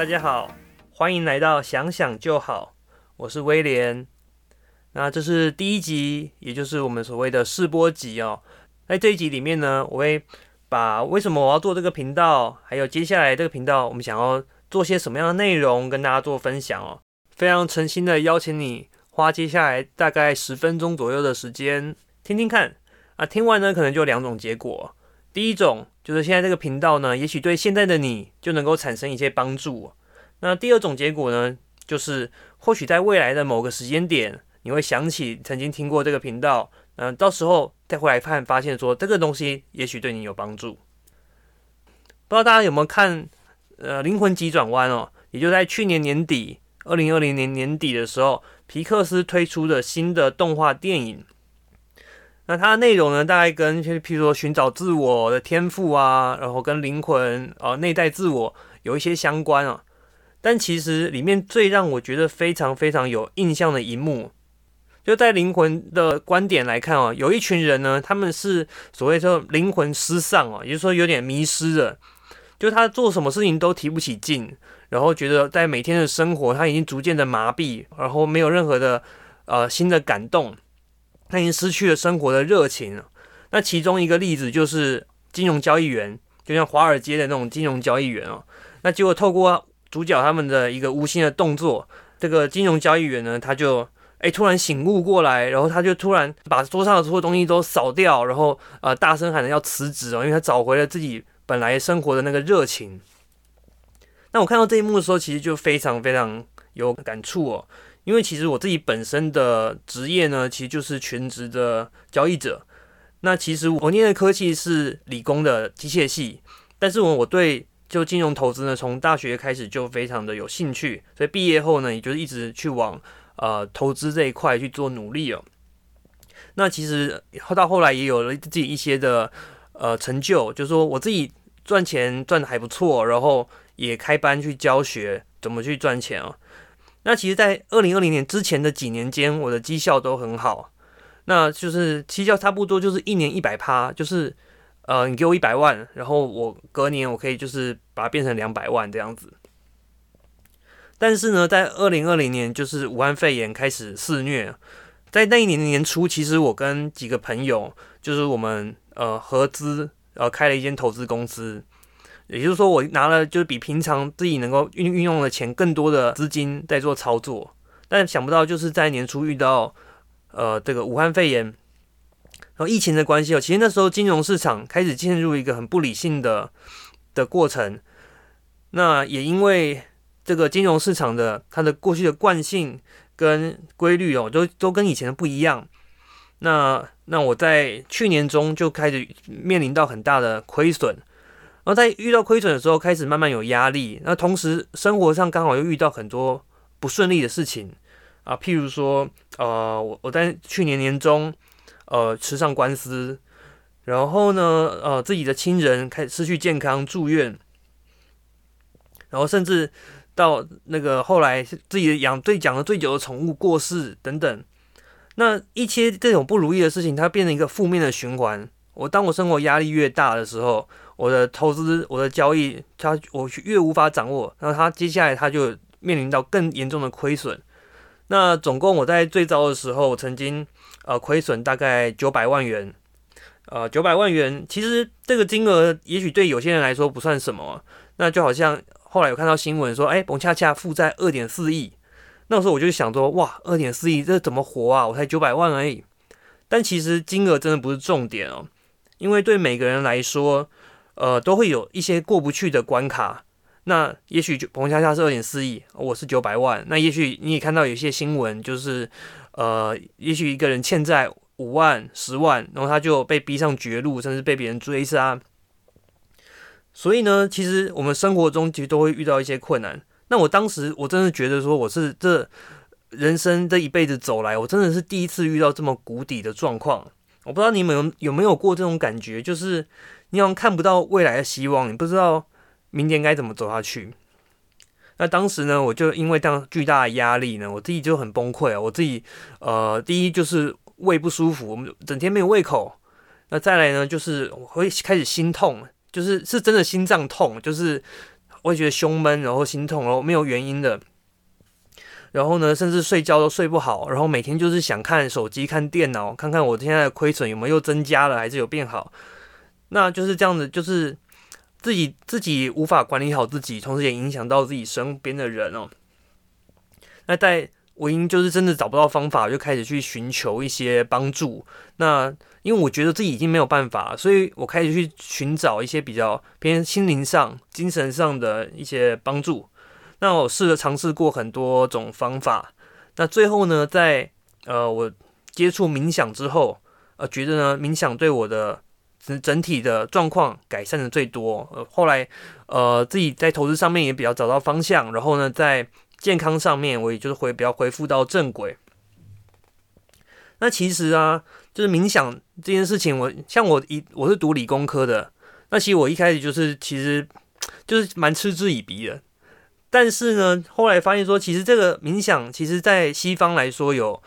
大家好，欢迎来到想想就好，我是威廉。那这是第一集，也就是我们所谓的试播集哦。在这一集里面呢，我会把为什么我要做这个频道，还有接下来这个频道我们想要做些什么样的内容跟大家做分享哦。非常诚心的邀请你花接下来大概10分钟左右的时间听听看啊，听完呢可能就有2种结果。第一种就是现在这个频道呢，也许对现在的你就能够产生一些帮助。那第二种结果呢，就是或许在未来的某个时间点，你会想起曾经听过这个频道，到时候再回来看，发现说这个东西也许对你有帮助。不知道大家有没有看《灵魂急转弯》哦，也就在去年年底2020年年底的时候，皮克斯推出的新的动画电影。那它的内容呢，大概跟譬如说寻找自我的天赋啊，然后跟灵魂内在自我有一些相关啊。但其实里面最让我觉得非常非常有印象的一幕，就在灵魂的观点来看啊，有一群人呢，他们是所谓说灵魂失丧啊，也就是说有点迷失了，就他做什么事情都提不起劲，然后觉得在每天的生活他已经逐渐的麻痹，然后没有任何的新的感动。他已经失去了生活的热情了。那其中一个例子就是金融交易员，就像华尔街的那种金融交易员哦。那结果透过主角他们的一个无心的动作，这个金融交易员呢，他就突然醒悟过来，然后他就突然把桌上的所有东西都扫掉，然后大声喊着要辞职哦，因为他找回了自己本来生活的那个热情。那我看到这一幕的时候，其实就非常非常有感触哦。因为其实我自己本身的职业呢，其实就是全职的交易者。那其实我念的科系是理工的机械系，但是我对就金融投资呢，从大学开始就非常的有兴趣，所以毕业后呢，也就是一直去往投资这一块去做努力哦。那其实到后来也有了自己一些的成就，就是说我自己赚钱赚得还不错，然后也开班去教学怎么去赚钱哦。那其实在2020年之前的几年间，我的绩效都很好，那就是绩效差不多就是一年 100%， 就是你给我100万，然后我隔年我可以就是把它变成200万这样子。但是呢，在2020年就是武汉肺炎开始肆虐，在那一年的年初，其实我跟几个朋友就是我们合资开了一间投资公司。也就是说，我拿了就是比平常自己能够运用的钱更多的资金在做操作，但想不到就是在年初遇到这个武汉肺炎，然后疫情的关系哦，其实那时候金融市场开始进入一个很不理性的过程。那也因为这个金融市场的它的过去的惯性跟规律哦，都跟以前的不一样。那我在去年中就开始面临到很大的亏损。然后在遇到亏损的时候，开始慢慢有压力。那同时生活上刚好又遇到很多不顺利的事情啊，譬如说，我在去年年中，吃上官司，然后呢，自己的亲人开始失去健康住院，然后甚至到那个后来自己养了最久的宠物过世等等。那一些这种不如意的事情，它变成一个负面的循环。当我生活压力越大的时候，我的投资、我的交易，我越无法掌握，然后它接下来它就面临到更严重的亏损。那总共我在最糟的时候，我曾经亏损大概900万元，900万元其实这个金额也许对有些人来说不算什么，那就好像后来有看到新闻说，彭恰恰负债2.4亿，那时候我就想说，哇，2.4亿这怎么活啊？我才900万而已。但其实金额真的不是重点哦。因为对每个人来说，都会有一些过不去的关卡。那也许彭恰恰是 2.4 亿，我是900万。那也许你也看到有些新闻，就是也许一个人欠债5万、10万，然后他就被逼上绝路，甚至被别人追杀。所以呢，其实我们生活中其实都会遇到一些困难。那我当时我真的觉得说，我是这人生这一辈子走来，我真的是第一次遇到这么谷底的状况。我不知道你们有没有过这种感觉，就是你好像看不到未来的希望，你不知道明天该怎么走下去。那当时呢，我就因为这样巨大的压力呢，我自己就很崩溃。我自己第一就是胃不舒服，整天没有胃口。那再来呢，就是我会开始心痛，就是真的心脏痛，就是我也觉得胸闷，然后心痛，然后没有原因的。然后呢，甚至睡觉都睡不好，然后每天就是想看手机、看电脑，看看我现在的亏损有没有增加了，还是有变好。那就是这样子，就是自己无法管理好自己，同时也影响到自己身边的人哦。那在我因就是真的找不到方法，就开始去寻求一些帮助。那因为我觉得自己已经没有办法了，所以我开始去寻找一些比较偏心灵上、精神上的一些帮助。那我试着尝试过很多种方法，那最后呢，在我接触冥想之后，觉得呢冥想对我的整体的状况改善的最多。后来自己在投资上面也比较找到方向，然后呢在健康上面我也就是比较恢复到正轨。那其实啊，就是冥想这件事情，我是读理工科的，那其实我一开始其实蛮嗤之以鼻的。但是呢，后来发现说，其实这个冥想，其实在西方来说有，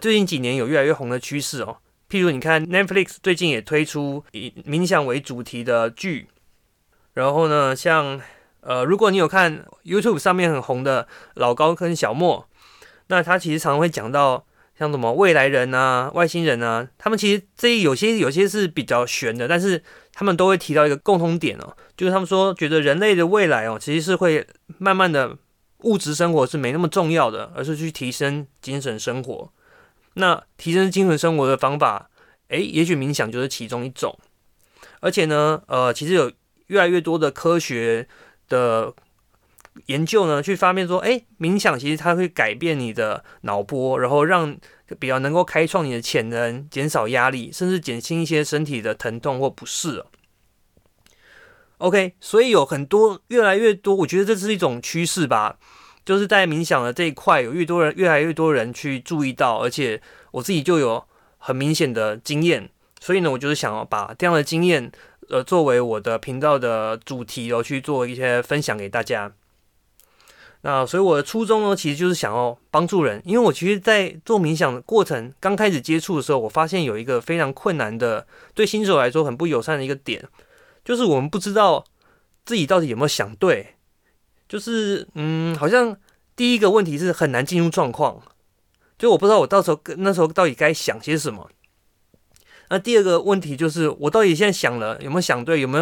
最近几年有越来越红的趋势哦。譬如你看 Netflix 最近也推出以冥想为主题的剧，然后呢，像如果你有看 YouTube 上面很红的老高跟小莫，那他其实常常会讲到像什么未来人啊、外星人啊，他们其实这有些是比较玄的，但是他们都会提到一个共同点哦，就是他们说觉得人类的未来哦，其实是会慢慢的物质生活是没那么重要的，而是去提升精神生活。那提升精神生活的方法，也许冥想就是其中一种。而且呢，其实有越来越多的科学的研究呢，去发现说，冥想其实它会改变你的脑波，然后让比较能够开创你的潜能，减少压力，甚至减轻一些身体的疼痛或不适。OK， 所以有很多越来越多，我觉得这是一种趋势吧，就是在冥想的这一块，有越来越多人去注意到，而且我自己就有很明显的经验，所以呢，我就是想要把这样的经验，作为我的频道的主题，去做一些分享给大家。那所以我的初衷呢，其实就是想要帮助人，因为我其实在做冥想的过程，刚开始接触的时候，我发现有一个非常困难的，对新手来说很不友善的一个点，就是我们不知道自己到底有没有想对，就是好像第一个问题是很难进入状况，就我不知道我到时候那时候到底该想些什么。那第二个问题就是我到底现在想了有没有想对，有没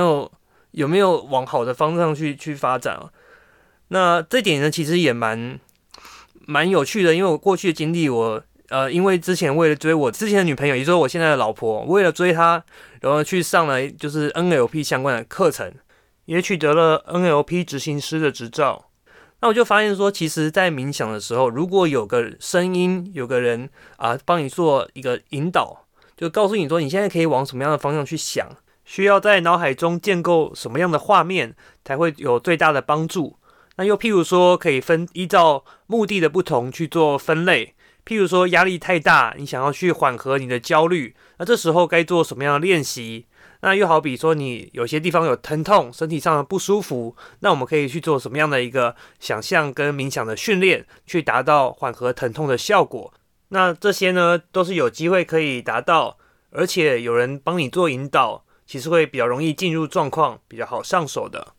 有往好的方向去发展。那这点呢，其实也蛮有趣的，因为我过去的经历，我因为之前为了追我之前的女朋友，也就是我现在的老婆，为了追她，然后去上了就是 NLP 相关的课程，也取得了 NLP 执行师的执照。那我就发现说，其实在冥想的时候，如果有个声音，有个人帮你做一个引导，就告诉你说你现在可以往什么样的方向去想，需要在脑海中建构什么样的画面，才会有最大的帮助。那又譬如说，可以依照目的的不同去做分类。譬如说，压力太大，你想要去缓和你的焦虑，那这时候该做什么样的练习？那又好比说，你有些地方有疼痛，身体上的不舒服，那我们可以去做什么样的一个想象跟冥想的训练，去达到缓和疼痛的效果？那这些呢，都是有机会可以达到，而且有人帮你做引导，其实会比较容易进入状况，比较好上手的。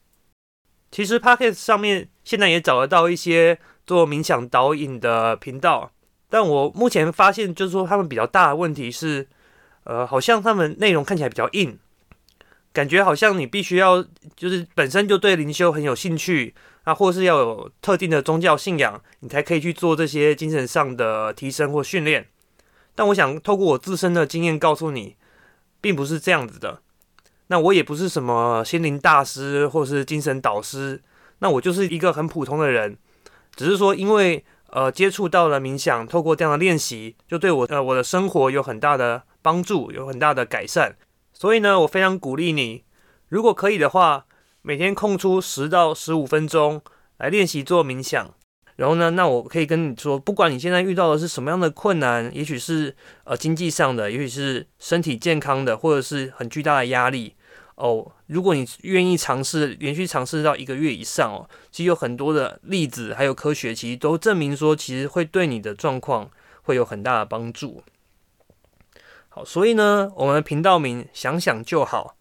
其实 Podcast 上面现在也找得到一些做冥想导引的频道，但我目前发现就是说他们比较大的问题是，好像他们内容看起来比较硬，感觉好像你必须要就是本身就对灵修很有兴趣啊，或是要有特定的宗教信仰，你才可以去做这些精神上的提升或训练。但我想透过我自身的经验告诉你，并不是这样子的。那我也不是什么心灵大师或是精神导师，那我就是一个很普通的人，只是说因为接触到了冥想，透过这样的练习，就对我的生活有很大的帮助，有很大的改善。所以呢，我非常鼓励你，如果可以的话，每天空出10到15分钟来练习做冥想。然后呢，那我可以跟你说，不管你现在遇到的是什么样的困难，也许是经济上的，也许是身体健康的，或者是很巨大的压力。如果你愿意连续尝试到1个月以上，其实有很多的例子，还有科学其实都证明说，其实会对你的状况会有很大的帮助。好，所以呢，我们的频道名想想就好，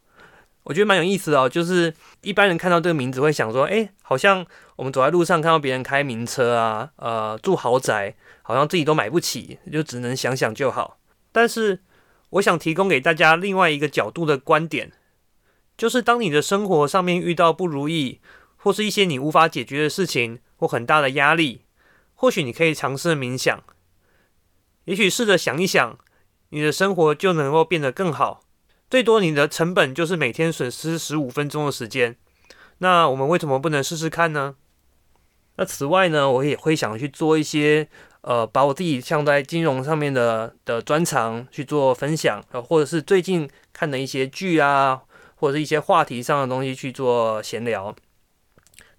我觉得蛮有意思的哦。就是一般人看到这个名字会想说，哎，好像我们走在路上看到别人开名车啊，住豪宅，好像自己都买不起，就只能想想就好。但是我想提供给大家另外一个角度的观点，就是当你的生活上面遇到不如意，或是一些你无法解决的事情，或很大的压力，或许你可以尝试冥想。也许试着想一想，你的生活就能够变得更好。最多你的成本就是每天损失15分钟的时间。那我们为什么不能试试看呢？那此外呢，我也会想去做一些把我自己像在金融上面的专长去做分享，或者是最近看的一些剧啊，或者是一些话题上的东西去做闲聊。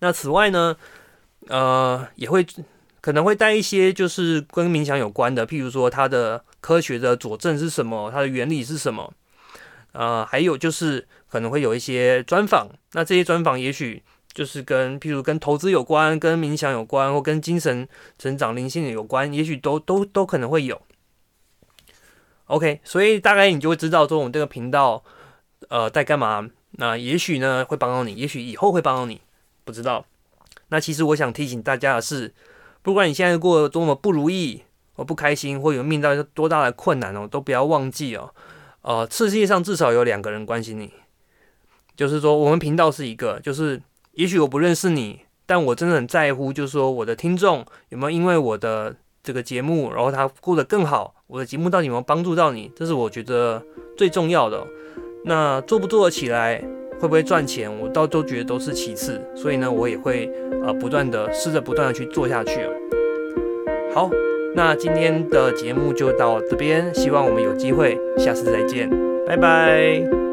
那此外呢，也会可能会带一些就是跟冥想有关的，譬如说它的科学的佐证是什么，它的原理是什么，还有就是可能会有一些专访。那这些专访也许就是跟譬如跟投资有关，跟冥想有关，或跟精神成长、灵性有关，也许都可能会有。OK， 所以大概你就会知道说我们这个频道在干嘛。那也许呢会帮到你，也许以后会帮到你，不知道。那其实我想提醒大家的是，不管你现在过得多么不如意，或不开心，或有面对多大的困难哦，都不要忘记哦，世界上至少有2个人关心你。就是说，我们频道是一个，就是也许我不认识你，但我真的很在乎，就是说我的听众有没有因为我的这个节目，然后他过得更好，我的节目到底有没有帮助到你，这是我觉得最重要的哦。那做不做得起来？会不会赚钱，我倒都觉得都是其次，所以呢，我也会不断的去做下去。好，那今天的节目就到这边，希望我们有机会下次再见，拜拜。